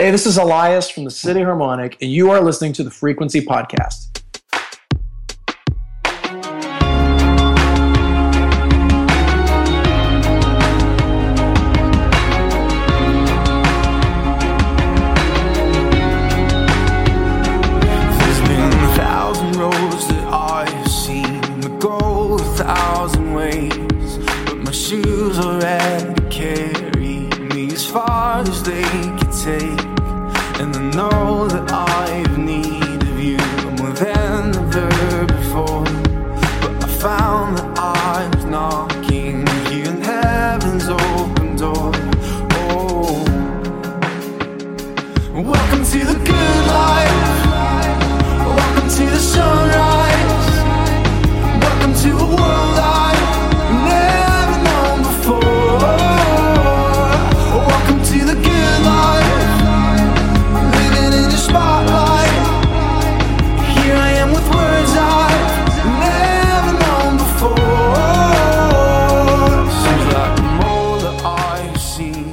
Hey, this is Elias from the City Harmonic, and you are listening to The Frequency Podcast.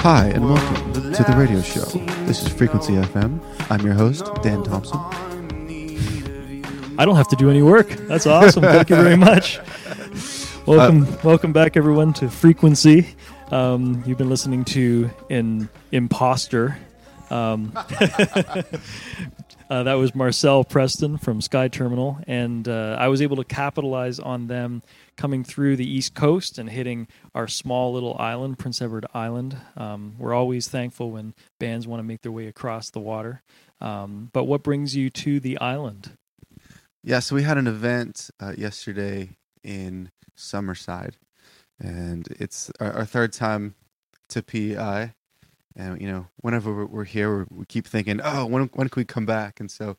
Hi, and welcome to the radio show. This is Frequency FM. I'm your host, Dan Thompson. I don't have to do any work. That's awesome. Thank you very much. Welcome back, everyone, to Frequency. You've been listening to an imposter. That was Marcel Preston from Sky Terminal, and I was able to capitalize on them coming through the East Coast and hitting our small little island, Prince Edward Island. We're always thankful when bands want to make their way across the water. But what brings you to the island? Yeah, so we had an event yesterday in Summerside, and it's our third time to PEI. And, you know, whenever we're here, we keep thinking, oh, when can we come back? And so,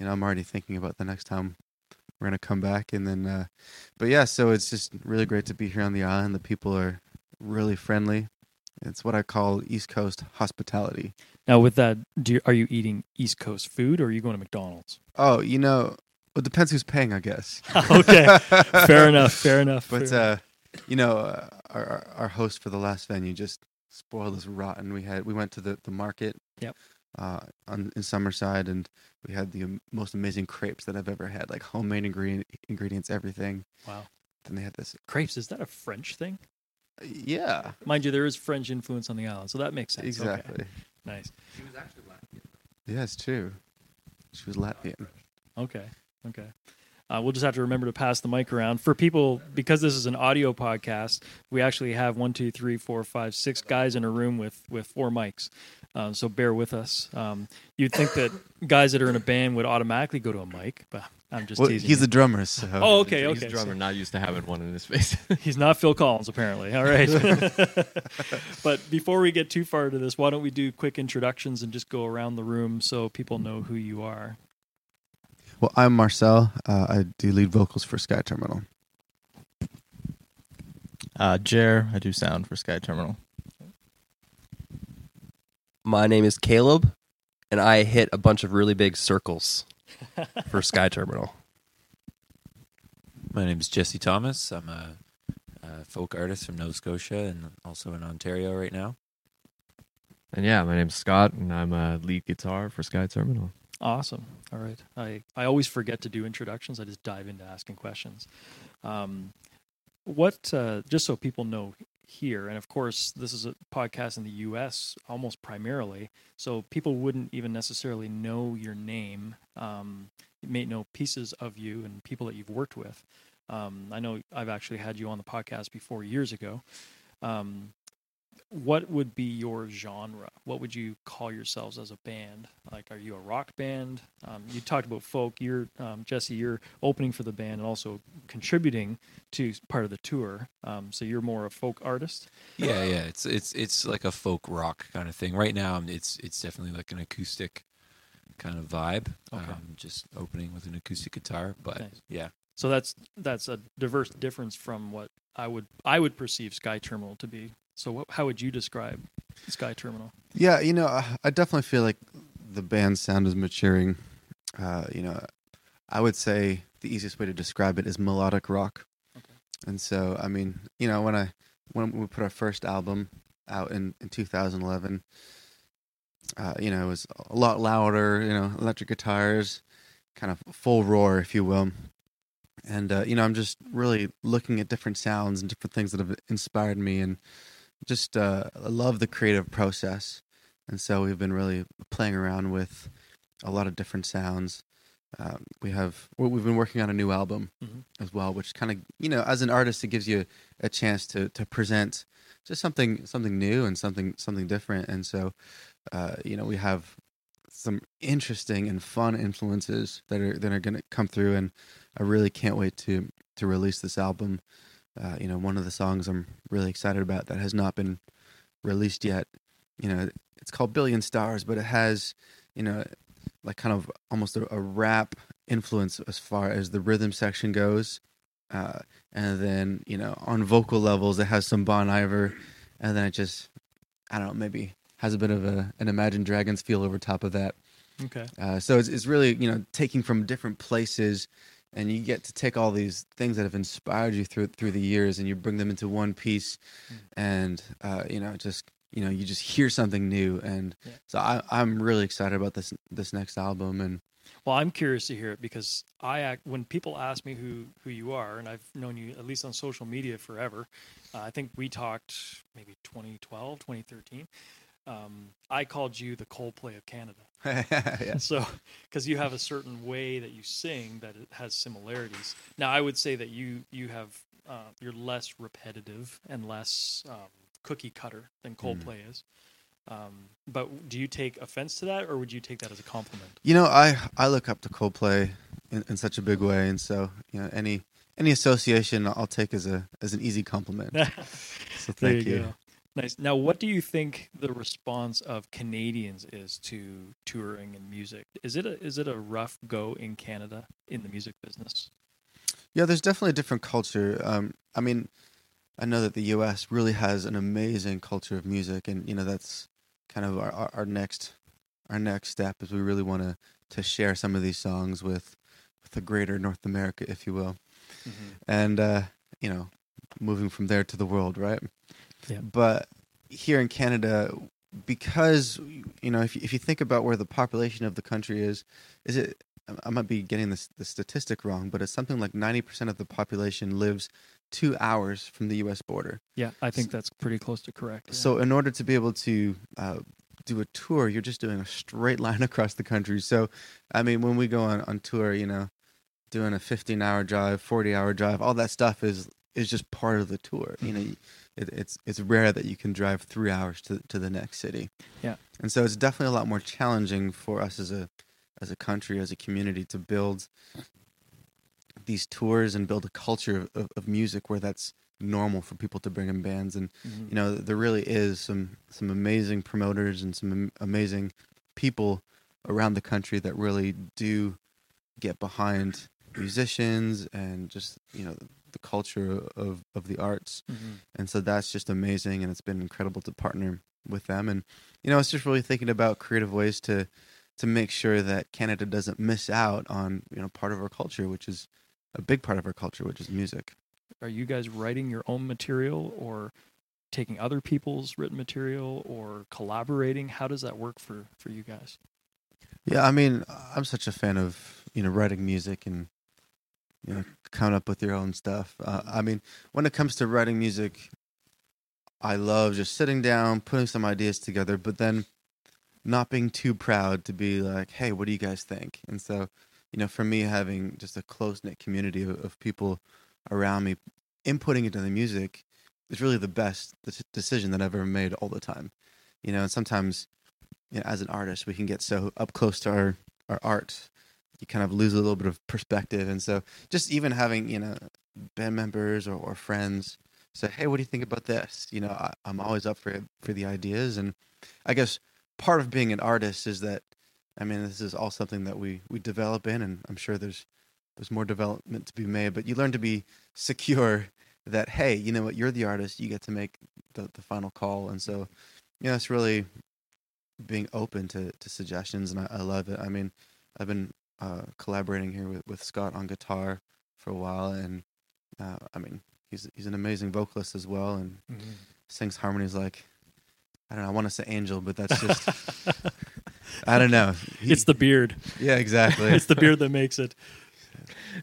you know, I'm already thinking about the next time we're going to come back. And then, but yeah, so it's just really great to be here on the island. The people are really friendly. It's what I call East Coast hospitality. Now with that, are you eating East Coast food or are you going to McDonald's? Oh, you know, it depends who's paying, I guess. Okay. Fair enough. But, you know, our host for the last venue just spoiled us rotten. We went to the market. Yep. In Summerside, and we had the most amazing crepes that I've ever had. Like homemade ingredients, everything. Wow. Then they had this crepes. Is that a French thing? Yeah. Mind you, there is French influence on the island, so that makes sense. Exactly. Okay. Nice. She was actually Latvian. Yeah, it's true. She was Latvian. Okay. We'll just have to remember to pass the mic around. For people, because this is an audio podcast, we actually have 6 guys in a room with 4 mics. So bear with us. You'd think that guys that are in a band would automatically go to a mic, but I'm just teasing. He's a drummer, so. Oh, okay. He's a drummer, so, not used to having one in his face. He's not Phil Collins, apparently. All right. But before we get too far into this, why don't we do quick introductions and just go around the room so people know who you are? Well, I'm Marcel. I do lead vocals for Sky Terminal. Jer, I do sound for Sky Terminal. My name is Caleb, and I hit a bunch of really big circles for Sky Terminal. My name is Jesse Thomas. I'm a folk artist from Nova Scotia and also in Ontario right now. And yeah, my name's Scott, and I'm a lead guitar for Sky Terminal. Awesome. All right. I always forget to do introductions. I just dive into asking questions. What just so people know here, and of course, this is a podcast in the U.S. almost primarily, so people wouldn't even necessarily know your name. You may know pieces of you and people that you've worked with. I know I've actually had you on the podcast before years ago. What would be your genre? What would you call yourselves as a band? Like, are you a rock band? You talked about folk. You're Jesse, you're opening for the band and also contributing to part of the tour. So you're more a folk artist? Yeah. It's like a folk rock kind of thing. Right now, it's definitely like an acoustic kind of vibe. Okay. Just opening with an acoustic guitar. But nice. Yeah. So that's a diverse difference from what I would perceive Sky Terminal to be. So how would you describe Sky Terminal? Yeah, you know, I definitely feel like the band's sound is maturing. You know, I would say the easiest way to describe it is melodic rock. Okay. And so, I mean, you know, when we put our first album out in 2011, you know, it was a lot louder, you know, electric guitars, kind of full roar, if you will. And, you know, I'm just really looking at different sounds and different things that have inspired me, and just I love the creative process. And so we've been really playing around with a lot of different sounds. We've been working on a new album as well, which kind of, you know, as an artist, it gives you a chance to present just something new and something different. And so, you know, we have some interesting and fun influences that are going to come through, and I really can't wait to release this album. You know, one of the songs I'm really excited about that has not been released yet, you know, it's called Billion Stars, but it has, you know, like kind of almost a rap influence as far as the rhythm section goes. And then, you know, on vocal levels, it has some Bon Iver, and then it just, I don't know, maybe has a bit of an Imagine Dragons feel over top of that. Okay. So it's really, you know, taking from different places, and you get to take all these things that have inspired you through the years, and you bring them into one piece, and, you know, just... you know, you just hear something new, and so I'm really excited about this next album. And well, I'm curious to hear it, because when people ask me who you are, and I've known you at least on social media forever. I think we talked maybe 2012, 2013. I called you the Coldplay of Canada. So, because you have a certain way that you sing that it has similarities. Now, I would say that you have you're less repetitive and less cookie cutter than Coldplay is. But do you take offense to that, or would you take that as a compliment? You know, I look up to Coldplay in such a big way, and so, you know, any association I'll take as an easy compliment. So thank you. Go. Nice. Now, what do you think the response of Canadians is to touring and music? Is it a rough go in Canada in the music business? Yeah, there's definitely a different culture. I mean, I know that the U.S. really has an amazing culture of music, and you know that's kind of our next step, is we really want to share some of these songs with the greater North America, if you will, and you know, moving from there to the world, right? Yeah. But here in Canada, because you know, if you think about where the population of the country is it? I might be getting the statistic wrong, but it's something like 90% of the population lives 2 hours from the U.S. border. Yeah, I think that's pretty close to correct. Yeah. So in order to be able to do a tour, you're just doing a straight line across the country. So, I mean, when we go on tour, you know, doing a 15-hour drive, 40-hour drive, all that stuff is just part of the tour. You know, it's rare that you can drive 3 hours to the next city. Yeah. And so it's definitely a lot more challenging for us as a country, as a community, to build these tours and build a culture of music where that's normal for people to bring in bands. And you know, there really is some amazing promoters and some amazing people around the country that really do get behind musicians and just, you know, the culture of the arts. And so that's just amazing, and it's been incredible to partner with them. And you know, it's just really thinking about creative ways to make sure that Canada doesn't miss out on, you know, part of our culture, which is a big part of our culture, which is music. Are you guys writing your own material, or taking other people's written material, or collaborating? How does that work for you guys? Yeah, I mean, I'm such a fan of, you know, writing music and, you know, coming up with your own stuff. I mean, when it comes to writing music, I love just sitting down, putting some ideas together, but then not being too proud to be like, hey, what do you guys think? And so, you know, for me, having just a close-knit community of people around me inputting into the music is really the best decision that I've ever made all the time. You know, and sometimes, you know, as an artist, we can get so up close to our art, you kind of lose a little bit of perspective. And so just even having, you know, band members or friends say, hey, what do you think about this? You know, I'm always up for the ideas. And I guess part of being an artist is that, I mean, this is all something that we develop in, and I'm sure there's more development to be made, but you learn to be secure that, hey, you know what, you're the artist, you get to make the final call. And so, you know, it's really being open to suggestions, and I love it. I mean, I've been collaborating here with Scott on guitar for a while, and I mean, he's an amazing vocalist as well, and sings harmonies like I don't know. I want to say Angel, but that's just, I don't know. It's the beard. Yeah, exactly. It's the beard that makes it.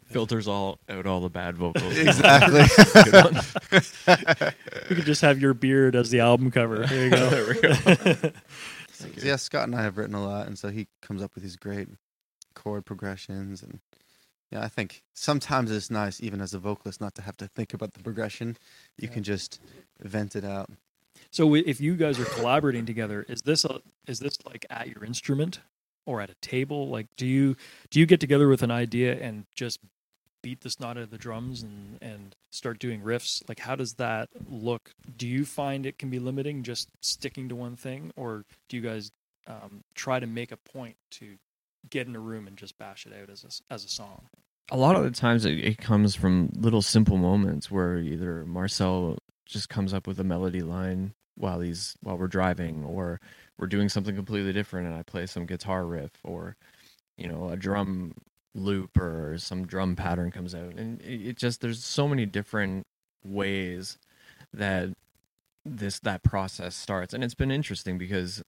Filters all out all the bad vocals. Exactly. We could just have your beard as the album cover. There you go. There we go. Yeah, Scott and I have written a lot, and so he comes up with these great chord progressions. And yeah, I think sometimes it's nice, even as a vocalist, not to have to think about the progression. You can just vent it out. So if you guys are collaborating together, is this like at your instrument or at a table? Like, do you get together with an idea and just beat the snot out of the drums and start doing riffs? Like, how does that look? Do you find it can be limiting just sticking to one thing, or do you guys try to make a point to get in a room and just bash it out as a song? A lot of the times it comes from little simple moments where either Marcel just comes up with a melody line while we're driving, or we're doing something completely different and I play some guitar riff, or you know, a drum loop or some drum pattern comes out, and it just, there's so many different ways that that process starts, and it's been interesting because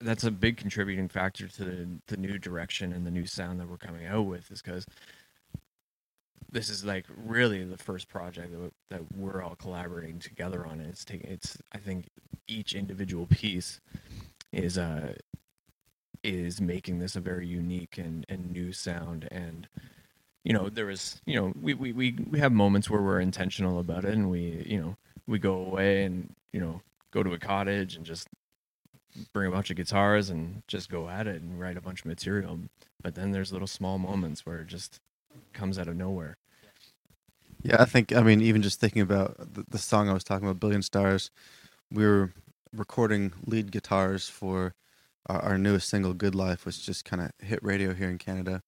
that's a big contributing factor to the new direction and the new sound that we're coming out with, is because this is like really the first project that we're all collaborating together on. And I think each individual piece is making this a very unique and new sound. And, you know, there is, you know, we have moments where we're intentional about it, and we go away and, you know, go to a cottage and just bring a bunch of guitars and just go at it and write a bunch of material. But then there's little small moments where it just comes out of nowhere. Yeah, I think, I mean, even just thinking about the song I was talking about, Billion Stars, we were recording lead guitars for our newest single, Good Life, which just kind of hit radio here in Canada.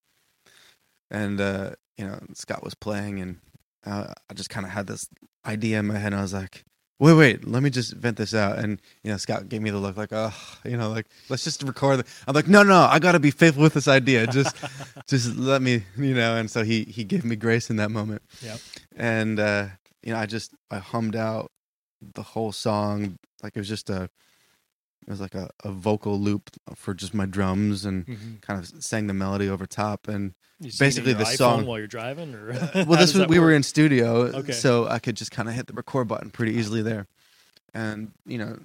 And, you know, Scott was playing, and I just kind of had this idea in my head, and I was like, wait, let me just vent this out. And, you know, Scott gave me the look like, oh, you know, like, let's just record it. I'm like, no, I got to be faithful with this idea. Just let me, you know. And so he gave me grace in that moment. Yeah. And, you know, I hummed out the whole song. Like, it was like a vocal loop for just my drums, and kind of sang the melody over top. And you basically the song while you're driving, or well, this was, we were in studio, okay, so I could just kind of hit the record button pretty easily there, and you know,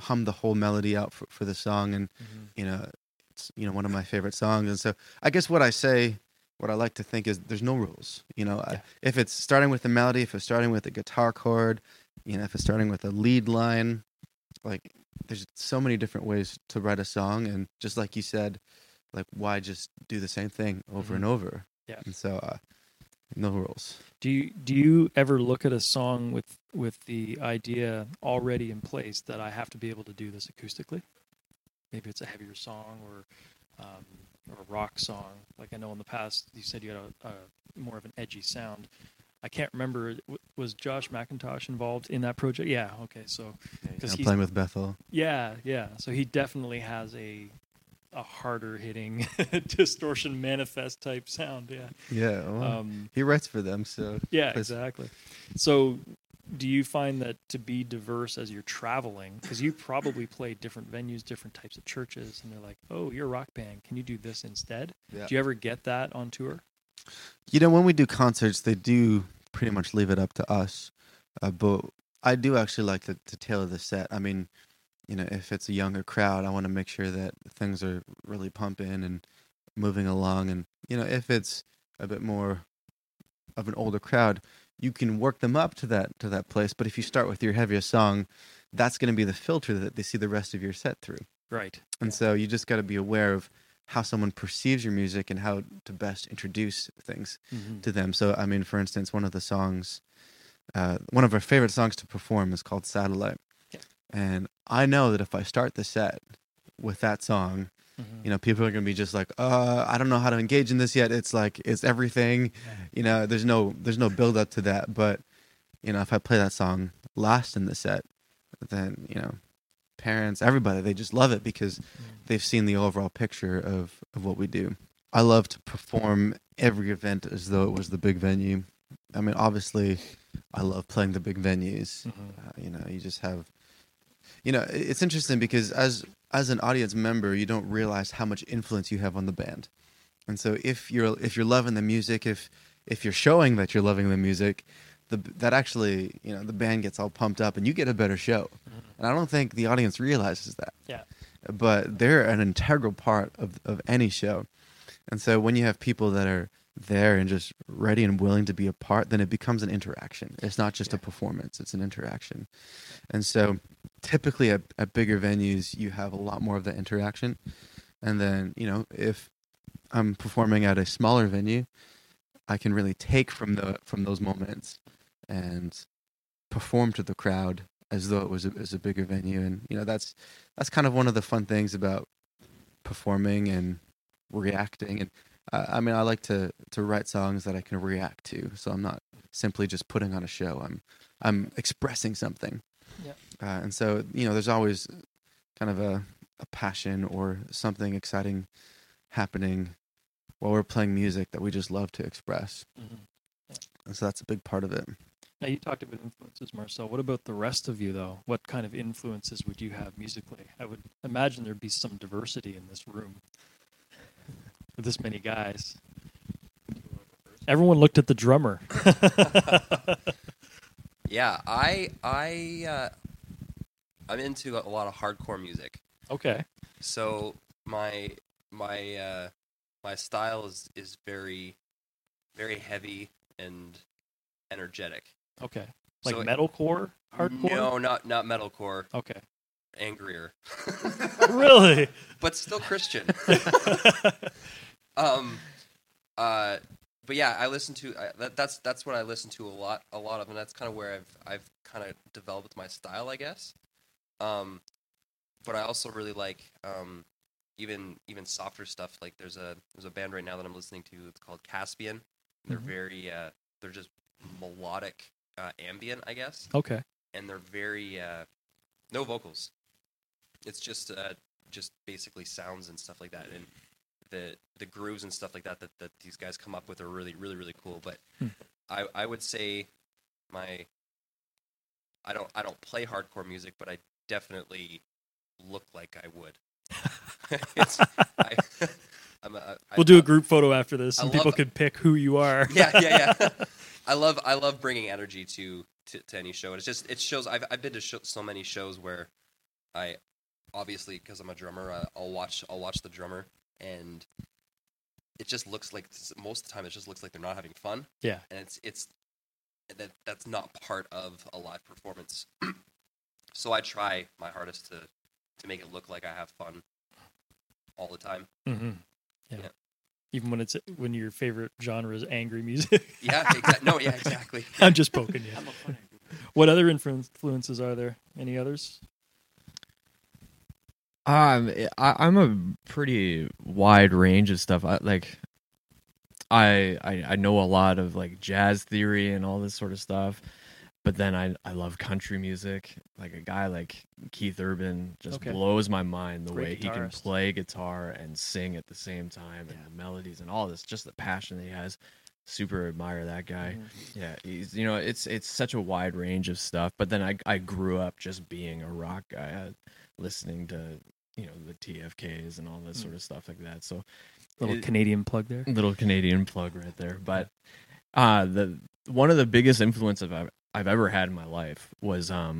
hum the whole melody out for the song. And you know, it's, you know, one of my favorite songs. And so I guess what I like to think is there's no rules. You know, if it's starting with the melody, if it's starting with a guitar chord, you know, if it's starting with a lead line, like, there's so many different ways to write a song. And just like you said, like, why just do the same thing over and over? Yeah. And so no rules. Do you ever look at a song with the idea already in place that I have to be able to do this acoustically? Maybe it's a heavier song or a rock song. Like, I know in the past you said you had a more of an edgy sound. I can't remember. Was Josh McIntosh involved in that project? Yeah. Okay. So, because he's playing with Bethel. Yeah. So he definitely has a harder hitting distortion manifest type sound. Yeah. Yeah. Well, he writes for them. So. Yeah. Exactly. So, do you find that to be diverse as you're traveling? Because you probably play different venues, different types of churches, and they're like, "Oh, you're a rock band. Can you do this instead?" Yeah. Do you ever get that on tour? You know, when we do concerts, they do pretty much leave it up to us. But I do actually like to tailor the set. I mean, you know, if it's a younger crowd, I want to make sure that things are really pumping and moving along. And, you know, if it's a bit more of an older crowd, you can work them up to that place. But if you start with your heaviest song, that's going to be the filter that they see the rest of your set through. Right. And so you just got to be aware of how someone perceives your music and how to best introduce things to them. So, I mean, for instance, one of the songs, one of our favorite songs to perform is called Satellite. Yeah. And I know that if I start the set with that song, you know, people are going to be just like, I don't know how to engage in this yet. It's like, it's everything, you know, there's no build up to that. But, you know, if I play that song last in the set, then, you know, parents, everybody, they just love it because they've seen the overall picture of what we do. I love to perform every event as though it was the big venue. I mean, obviously, I love playing the big venues. You know, you just have, you know, it's interesting because as an audience member, you don't realize how much influence you have on the band. And so if you're loving the music, if you're showing that you're loving the music, that actually, you know, the band gets all pumped up and you get a better show. Mm-hmm. And I don't think the audience realizes that. Yeah. But they're an integral part of any show. And so when you have people that are there and just ready and willing to be a part, then it becomes an interaction. It's not just a performance, it's an interaction. And so typically at bigger venues, you have a lot more of that interaction. And then, you know, if I'm performing at a smaller venue, I can really take from those moments and perform to the crowd as though it was a bigger venue. And you know, that's kind of one of the fun things about performing and reacting. And I mean, I like to write songs that I can react to, so I'm not simply just putting on a show. I'm expressing something. Yeah. And so, you know, there's always kind of a passion or something exciting happening while we're playing music that we just love to express. Mm-hmm. Yeah. And so that's a big part of it. Now, you talked about influences, Marcel. What about the rest of you, though? What kind of influences would you have musically? I would imagine there'd be some diversity in this room with this many guys. Everyone looked at the drummer. Yeah, I'm into a lot of hardcore music. Okay. So my style is very, very heavy and energetic. Okay. Like so metalcore? Hardcore? No, not metalcore. Okay. Angrier. Really? But still Christian. But yeah, I listen to that's what I listen to a lot of, and that's kind of where I've kind of developed my style, I guess. But I also really like even softer stuff. Like there's a band right now that I'm listening to. It's called Caspian. They're mm-hmm. very they're just melodic ambient, I guess. Okay. And they're very no vocals. It's just basically sounds and stuff like that, and the grooves and stuff like that these guys come up with are really really really cool. But I would say I don't play hardcore music, but I definitely look like I would. We'll do a group photo after this, and people can pick who you are. Yeah. I love bringing energy to any show. It's just it shows. I've been to so many shows where I obviously, because I'm a drummer, I'll watch the drummer, and it just looks like most of the time it just looks like they're not having fun. Yeah, and it's that's not part of a live performance. So I try my hardest to make it look like I have fun all the time. Mm-hmm. Yeah. Even when your favorite genre is angry music. Exactly. I'm just poking you. What other influences are there? Any others? I'm a pretty wide range of stuff. I know a lot of like jazz theory and all this sort of stuff, but then I love country music. Like a guy like Keith Urban just blows my mind the way he can play guitar and sing at the same time, and the melodies and all this, just the passion that he has. Super admire that guy. Mm-hmm. Yeah, he's, you know, it's such a wide range of stuff. But then I grew up just being a rock guy, listening to, you know, the TFKs and all this sort of stuff like that. So Canadian plug there. Little Canadian plug right there. But one of the biggest influences I've ever had in my life was I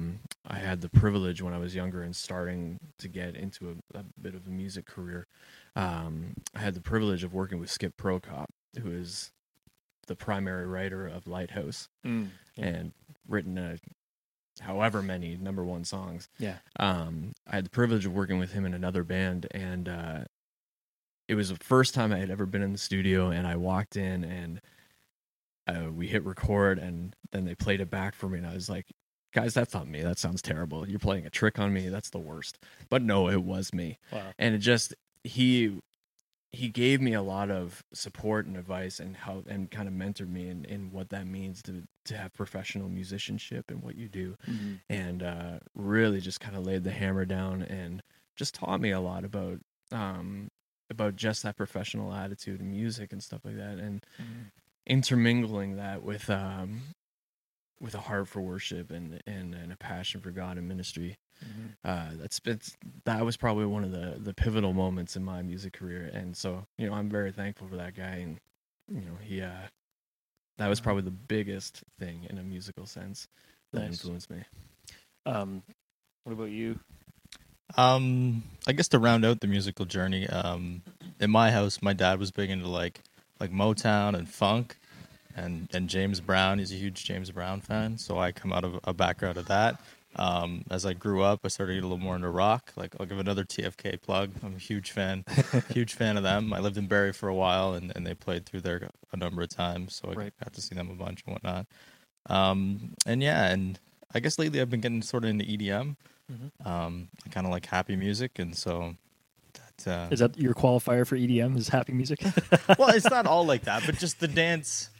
had the privilege when I was younger and starting to get into a bit of a music career. I had the privilege of working with Skip Prokop, who is the primary writer of Lighthouse and written however many number one songs. Yeah. I had the privilege of working with him in another band, and it was the first time I had ever been in the studio, and I walked in and we hit record, and then they played it back for me, and I was like, guys, that's not me. That sounds terrible. You're playing a trick on me. That's the worst. But no, it was me. Wow. And it just, he gave me a lot of support and advice, and kind of mentored me in what that means to have professional musicianship and what you do. Mm-hmm. And really just kind of laid the hammer down and just taught me a lot about just that professional attitude and music and stuff like that. And intermingling that with with a heart for worship and a passion for God and ministry. That was probably one of the pivotal moments in my music career. And so, you know, I'm very thankful for that guy. And, you know, he, that was probably the biggest thing in a musical sense that influenced me. What about you? I guess to round out the musical journey, in my house, my dad was big into like Motown and funk. And James Brown, he's a huge James Brown fan, so I come out of a background of that. As I grew up, I started getting a little more into rock. Like, I'll give another TFK plug. I'm a huge fan of them. I lived in Barrie for a while, and they played through there a number of times, so I got to see them a bunch and whatnot. And I guess lately I've been getting sort of into EDM. Mm-hmm. I kind of like happy music, and so... is that your qualifier for EDM? Is happy music? Well, it's not all like that, but just the dance.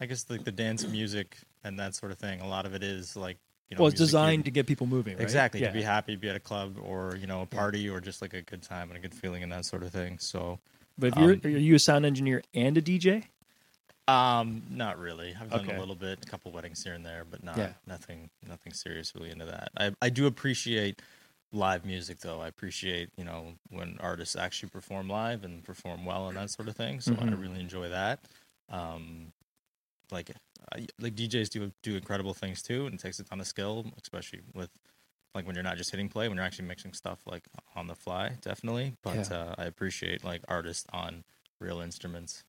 I guess like the dance music and that sort of thing. A lot of it is like, you know. Well, it's designed to get people moving, right? Exactly. Yeah. To be happy, be at a club or, you know, a party or just like a good time and a good feeling and that sort of thing. So, but are you a sound engineer and a DJ? Not really. I've done a little bit, a couple weddings here and there, but nothing serious really into that. I do appreciate live music, though. I appreciate, you know, when artists actually perform live and perform well and that sort of thing. So I really enjoy that. Like DJs do incredible things too, and it takes a ton of skill, especially with like when you're not just hitting play, when you're actually mixing stuff like on the fly. Definitely, but I appreciate like artists on real instruments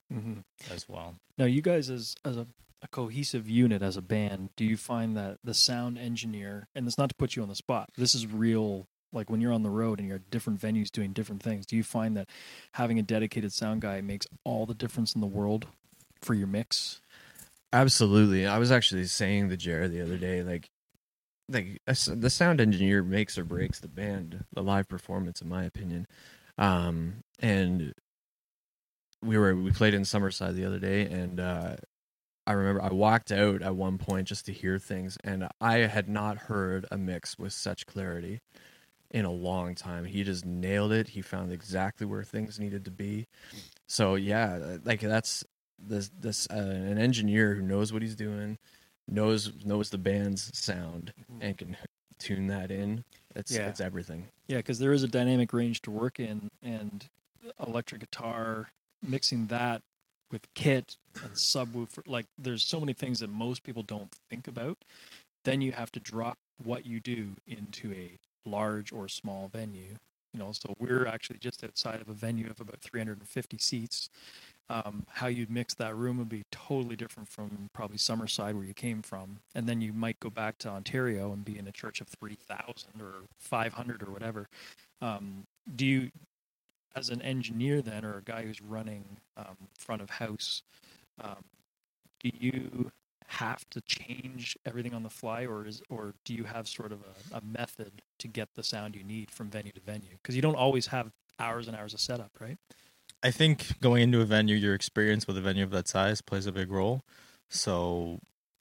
as well. Now, you guys as a cohesive unit as a band, do you find that the sound engineer, and it's not to put you on the spot, this is real, like when you're on the road and you're at different venues doing different things, do you find that having a dedicated sound guy makes all the difference in the world for your mix? Absolutely. I was actually saying to Jared the other day, the sound engineer makes or breaks the band, the live performance, in my opinion. And we played in Summerside the other day, and I remember I walked out at one point just to hear things, and I had not heard a mix with such clarity in a long time. He just nailed it. He found exactly where things needed to be. So yeah, like that's this an engineer who knows what he's doing, knows the band's sound, and can tune that in. It's everything. Yeah, because there is a dynamic range to work in, and electric guitar, mixing that with kit and subwoofer, like there's so many things that most people don't think about. Then you have to drop what you do into a large or small venue, you know. So we're actually just outside of a venue of about 350 seats. How you'd mix that room would be totally different from probably Summerside, where you came from, and then you might go back to Ontario and be in a church of 3,000 or 500 or whatever. Do you, as an engineer then, or a guy who's running front of house, do you have to change everything on the fly, or do you have sort of a method to get the sound you need from venue to venue? Because you don't always have hours and hours of setup, right? I think going into a venue, your experience with a venue of that size plays a big role. So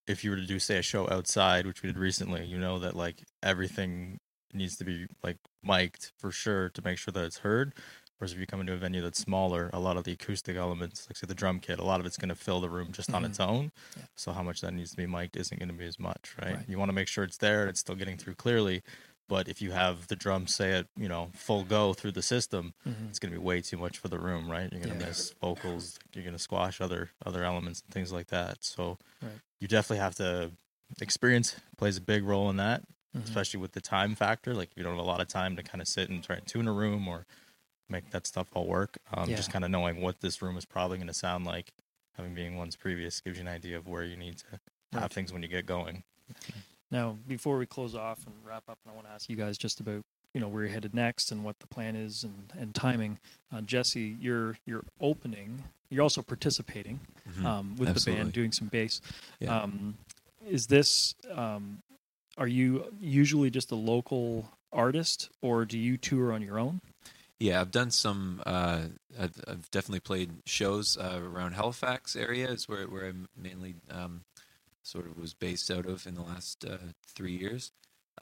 if you were to do, say, a show outside, which we did recently, you know that like everything needs to be like mic'd for sure to make sure that it's heard. Whereas if you come into a venue that's smaller, a lot of the acoustic elements, like say the drum kit, a lot of it's going to fill the room just on its own. Yeah. So how much that needs to be mic'd isn't going to be as much, right? You want to make sure it's there and it's still getting through clearly. But if you have the drums, say at, you know, full go through the system, it's going to be way too much for the room, right? You're going to miss vocals. You're going to squash other elements and things like that. So you definitely have to, experience plays a big role in that, especially with the time factor. Like if you don't have a lot of time to kind of sit and try and tune a room or make that stuff all work. Just kind of knowing what this room is probably going to sound like, having been one's previous, gives you an idea of where you need to have things when you get going. Now, before we close off and wrap up, I want to ask you guys just about, you know, where you're headed next and what the plan is and timing. Jesse, you're opening. You're also participating with the band, doing some bass. Yeah. Is this? Are you usually just a local artist, or do you tour on your own? Yeah, I've done some. I've definitely played shows around Halifax area, is where I'm mainly sort of was based out of in the last 3 years.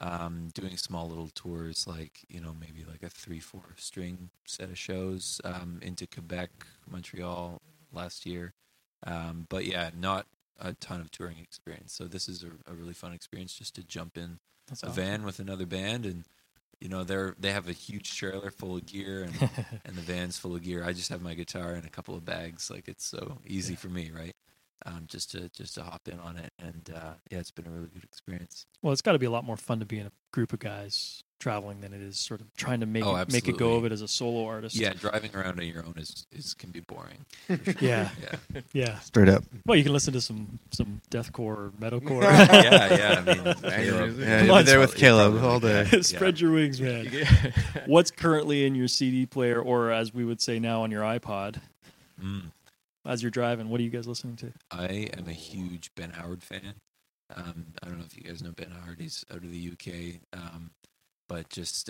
Doing small little tours, like, you know, maybe like a 3-4 string set of shows into Quebec, Montreal last year. But yeah, not a ton of touring experience. So this is a really fun experience just to jump in van with another band, and you know they have a huge trailer full of gear, and and the van's full of gear. I just have my guitar and a couple of bags. Like, it's so easy for me, right? Just to hop in on it, and it's been a really good experience. Well, it's got to be a lot more fun to be in a group of guys traveling than it is sort of trying to make a go of it as a solo artist. Yeah, driving around on your own is can be boring. For sure. Yeah. Straight up. Well, you can listen to some deathcore, metalcore. I mean, Caleb. You'll be there with Caleb all day. Spread your wings, man. What's currently in your CD player, or as we would say now, on your iPod? Mm. As you're driving, what are you guys listening to? I am a huge Ben Howard fan. I don't know if you guys know Ben Howard. He's out of the UK. But just,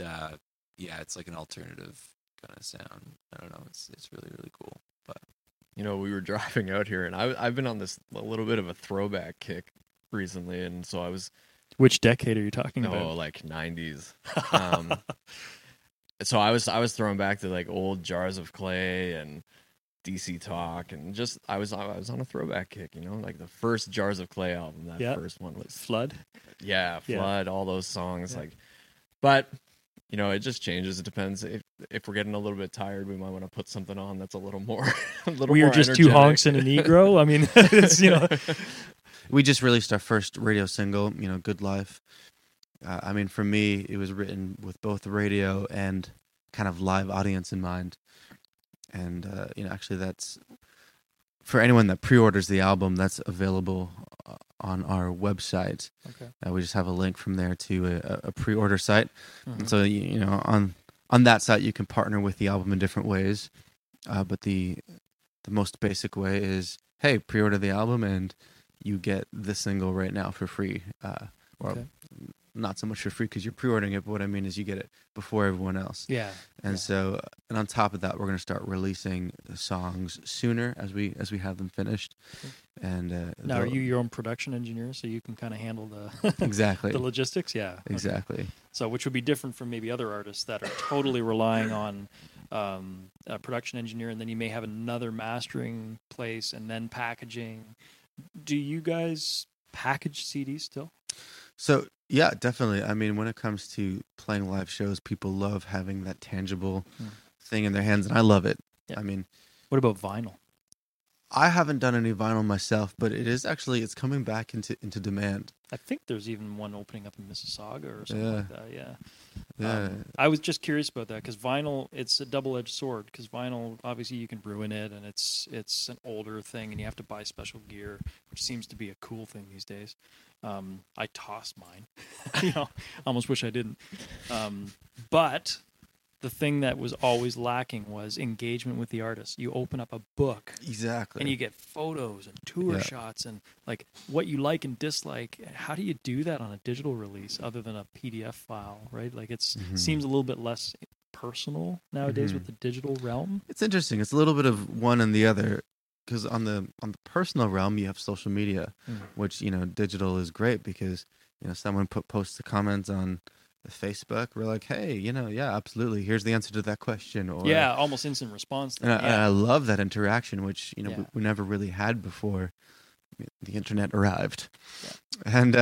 it's like an alternative kind of sound. I don't know. It's really, really cool. But, you know, we were driving out here, and I've been on this a little bit of a throwback kick recently. And so I was... Which decade are you talking about? Oh, like 90s. So I was throwing back to like old Jars of Clay and DC Talk, and just I was on a throwback kick, you know, like the first Jars of Clay album. That first one was Flood, all those songs. But you know, it just changes. It depends. If we're getting a little bit tired, we might want to put something on that's a little more we are just energetic. Two honks and a negro. I mean, it's, you know, we just released our first radio single, you know, Good Life. I mean, for me, it was written with both the radio and kind of live audience in mind. And, you know, actually that's, for anyone that pre-orders the album, that's available on our website. Okay. We just have a link from there to a pre-order site. Mm-hmm. And so, you know, on that site, you can partner with the album in different ways. But the most basic way is, hey, pre-order the album and you get this single right now for free. Not so much for free because you're pre-ordering it, but what I mean is you get it before everyone else. Yeah. And so, and on top of that, we're going to start releasing songs sooner as we have them finished. Okay. And now, are you your own production engineer, so you can kind of handle the the logistics? Yeah. Exactly. Okay. So, which would be different from maybe other artists that are totally relying on a production engineer, and then you may have another mastering place, and then packaging. Do you guys package CDs still? So, yeah, definitely. I mean, when it comes to playing live shows, people love having that tangible thing in their hands, and I love it. Yeah. I mean, what about vinyl? I haven't done any vinyl myself, but it is actually, it's coming back into demand. I think there's even one opening up in Mississauga or something like that. I was just curious about that because vinyl, it's a double-edged sword because vinyl, obviously you can ruin it, and it's an older thing, and you have to buy special gear, which seems to be a cool thing these days. I tossed mine. You know, almost wish I didn't. But the thing that was always lacking was engagement with the artist. You open up a book, exactly, and you get photos and tour shots and like what you like and dislike. How do you do that on a digital release other than a PDF file, right? Like it seems a little bit less personal nowadays with the digital realm. It's interesting. It's a little bit of one and the other. Because on the personal realm, you have social media, which, you know, digital is great because, you know, someone posts the comments on Facebook. We're like, hey, you know, yeah, absolutely. Here's the answer to that question. Or, yeah, almost instant response. And I love that interaction, which, you know, we never really had before the internet arrived. Yeah. And,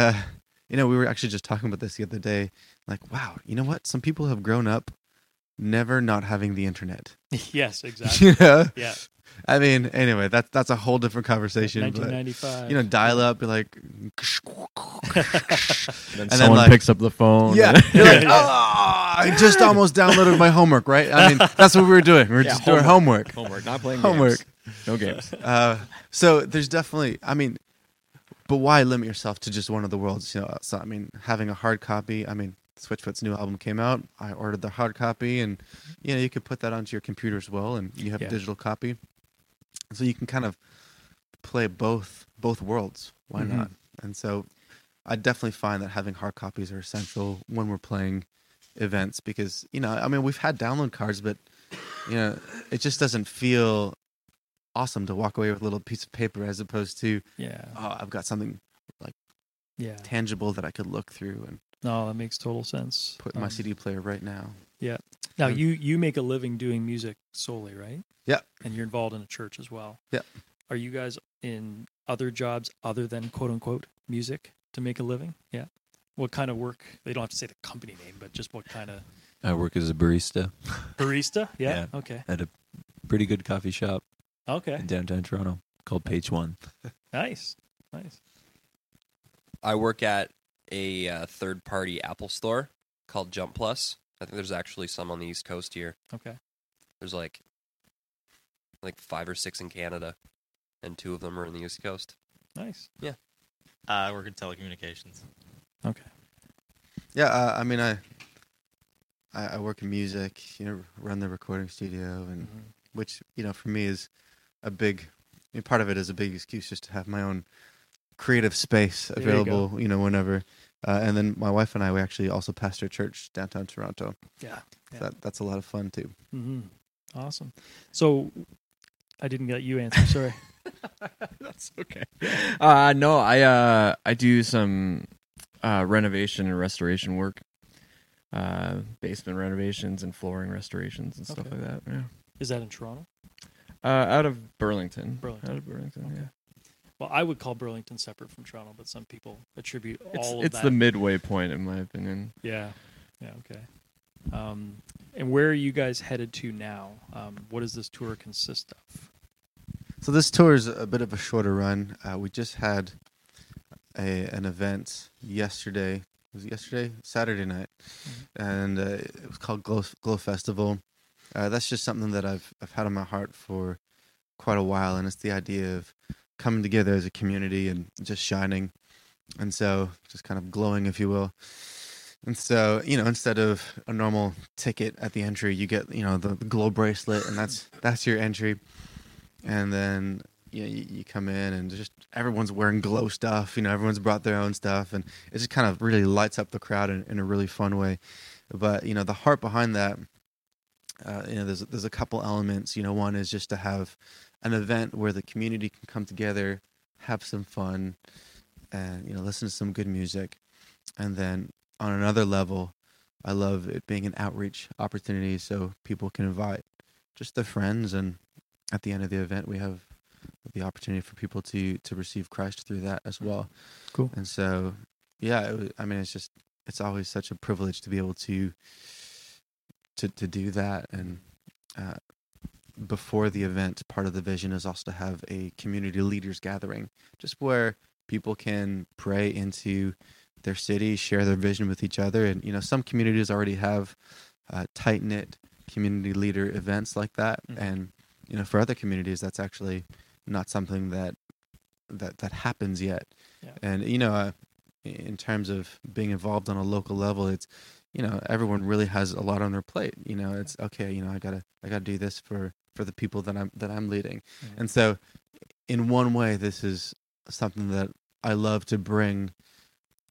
you know, we were actually just talking about this the other day. Like, wow, you know what? Some people have grown up never not having the internet. Yes, exactly. You know? Yeah. I mean, anyway, that's a whole different conversation. 1995. But, you know, dial up, be like, and someone like, picks up the phone. Yeah, you're like, I just almost downloaded my homework, right? I mean, that's what we were doing. We were just doing homework. Homework, not playing games. No games. So there's definitely, I mean, but why limit yourself to just one of the worlds? You know, so, I mean, having a hard copy, I mean, Switchfoot's new album came out. I ordered the hard copy, and, you know, you could put that onto your computer as well, and you have a digital copy. So you can kind of play both worlds. Why not? And so I definitely find that having hard copies are essential when we're playing events because, you know, I mean, we've had download cards, but, you know, it just doesn't feel awesome to walk away with a little piece of paper as opposed to, I've got something like tangible that I could look through and that makes total sense. Put my CD player right now. Yeah. Now you make a living doing music solely, right? Yeah. And you're involved in a church as well. Yeah. Are you guys in other jobs other than quote unquote music to make a living? Yeah. What kind of work? They don't have to say the company name, but just what kind of... I work as a barista. Barista? Yeah. Yeah. Okay. At a pretty good coffee shop. Okay. In downtown Toronto called Page One. Nice. Nice. I work at a third-party Apple store called Jump Plus. I think there's actually some on the East Coast here. Okay. There's like 5 or 6 in Canada, and 2 of them are in the East Coast. Nice. Yeah. I work in telecommunications. Okay. Yeah, I mean, I work in music, you know, run the recording studio, and mm-hmm. which, you know, for me is a big, I mean, part of it is a big excuse just to have my own creative space available, you know, whenever. And then my wife and I, we actually also pastor a church downtown Toronto. Yeah. Yeah. So that's a lot of fun, too. Mm-hmm. Awesome. So I didn't get you answer, sorry. That's okay. No, I do some... renovation and restoration work, basement renovations and flooring restorations and stuff like that. Yeah. Is that in Toronto? Out of Burlington. Out of Burlington, okay. Yeah. Well, I would call Burlington separate from Toronto, but some people attribute it's the midway point, in my opinion. Yeah. Yeah, okay. And where are you guys headed to now? What does this tour consist of? So this tour is a bit of a shorter run. We just had... an event yesterday. Was it yesterday? Saturday night. Mm-hmm. And it was called Glow Festival. That's just something that I've had on my heart for quite a while, and it's the idea of coming together as a community and just shining, and so just kind of glowing, if you will. And so, you know, instead of a normal ticket at the entry, you get, you know, the glow bracelet, and that's your entry. And then you come in and just everyone's wearing glow stuff, you know, everyone's brought their own stuff, and it just kind of really lights up the crowd in a really fun way. But, you know, the heart behind that, you know, there's a couple elements. You know, one is just to have an event where the community can come together, have some fun, and, you know, listen to some good music. And then on another level, I love it being an outreach opportunity, so people can invite just their friends, and at the end of the event we have the opportunity for people to receive Christ through that as well. Cool. And so, yeah, I mean, it's always such a privilege to be able to do that. And before the event, part of the vision is also to have a community leaders gathering, just where people can pray into their city, share their vision with each other. And, you know, some communities already have tight-knit community leader events like that. Mm-hmm. And, you know, for other communities, that's actually... not something that happens yet. Yeah. And, you know, in terms of being involved on a local level, it's, you know, everyone really has a lot on their plate. You know, it's okay, you know, I gotta do this for the people that I'm leading. Mm-hmm. And so in one way, this is something that I love to bring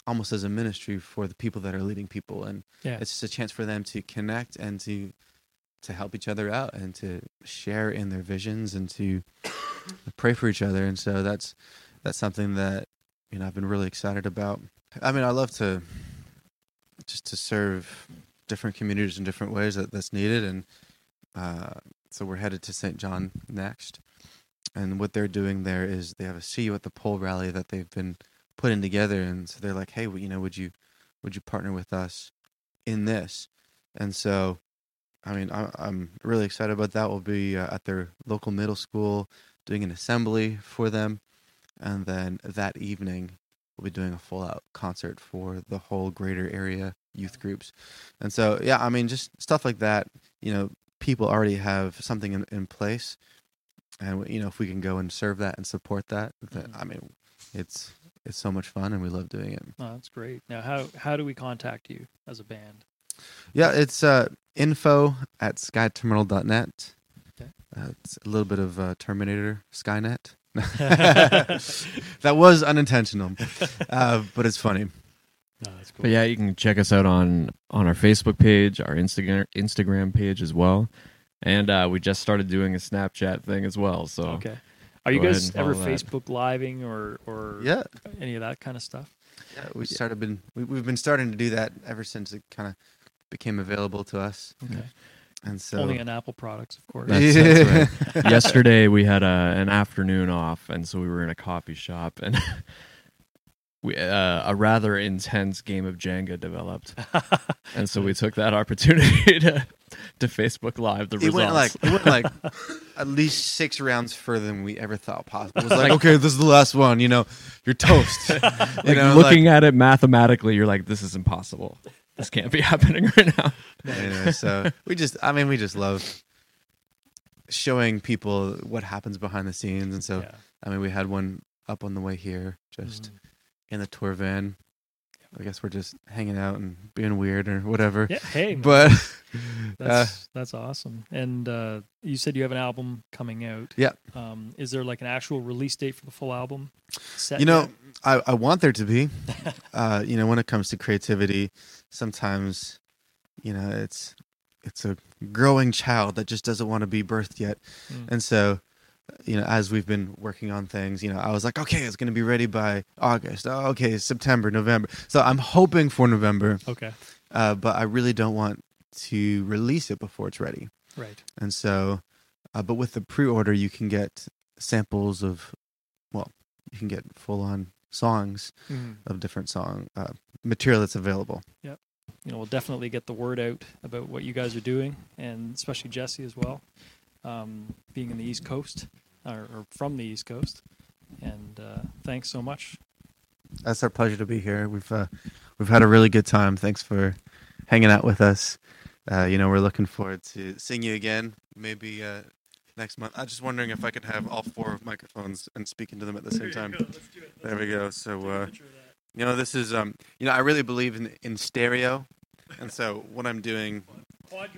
almost as a ministry for the people that are leading people. And it's just a chance for them to connect and to help each other out and to share in their visions and to pray for each other. And so that's something that, you know, I've been really excited about. I mean, I love to just to serve different communities in different ways that's needed. And so we're headed to St. John next. And what they're doing there is they have a See You at the Pole rally that they've been putting together. And so they're like, hey, you know, would you partner with us in this? And so, I mean, I'm really excited about that. We'll be at their local middle school doing an assembly for them. And then that evening, we'll be doing a full-out concert for the whole greater area youth groups. And so, yeah, I mean, just stuff like that. You know, people already have something in place. And, you know, if we can go and serve that and support that, then, I mean, it's so much fun and we love doing it. Oh, that's great. Now, how do we contact you as a band? Yeah, it's info@skyterminal.net. Okay. It's a little bit of Terminator Skynet. That was unintentional, but it's funny. Oh, that's cool. But yeah, you can check us out on our Facebook page, our Instagram page as well, and we just started doing a Snapchat thing as well. So, okay, are you guys ever Facebook Living or any of that kind of stuff? Yeah, we've been starting to do that ever since it kind of became available to us. Okay. And so, only on Apple products, of course. That's right. Yesterday we had an afternoon off, and so we were in a coffee shop, and we, a rather intense game of Jenga developed, and so we took that opportunity to Facebook Live the results. It went like at least 6 rounds further than we ever thought possible. It was like, okay, this is the last one. You know, you're toast. Looking at it mathematically, you're like, this is impossible. This can't be happening right now. Anyway, so we just love showing people what happens behind the scenes. And so, yeah. I mean, we had one up on the way here, just in the tour van. I guess we're just hanging out and being weird or whatever. Yeah, hey, man. But that's awesome. And you said you have an album coming out. Yeah. Is there like an actual release date for the full album? I want there to be. When it comes to creativity, sometimes it's a growing child that just doesn't want to be birthed yet, and so. As we've been working on things, I was like, okay, it's going to be ready by August. Oh, okay, September, November. So I'm hoping for November. Okay. But I really don't want to release it before it's ready. Right. And so, but with the pre-order, you can get samples of, you can get full-on songs of different song material that's available. Yep. We'll definitely get the word out about what you guys are doing, and especially Jesse as well. Being in the East Coast, or from the East Coast, and thanks so much. That's our pleasure to be here. We've had a really good time. Thanks for hanging out with us. We're looking forward to seeing you again, maybe next month. I'm just wondering if I could have all 4 microphones and speak into them at the same time. There we go. So, this is I really believe in stereo, and so what I'm doing. This is what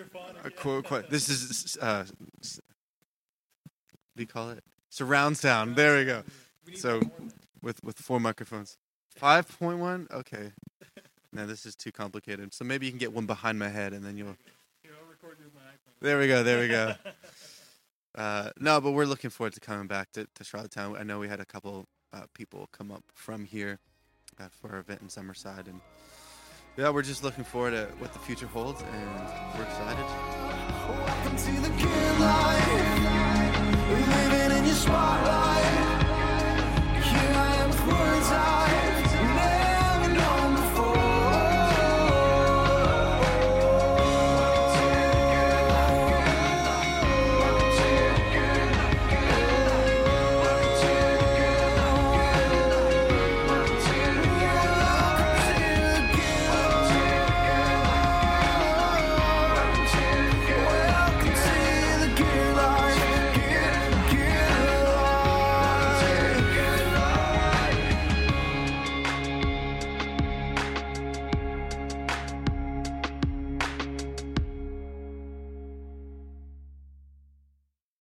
do you call it? Surround sound. There we go. So with 4 microphones. 5.1? Okay. No, this is too complicated. So maybe you can get one behind my head, and then you'll record with my iPhone. There we go. No, but we're looking forward to coming back to Charlottetown. I know we had a couple people come up from here for our event in Summerside, and yeah, we're just looking forward to what the future holds, and we're excited. Welcome to the Good Life.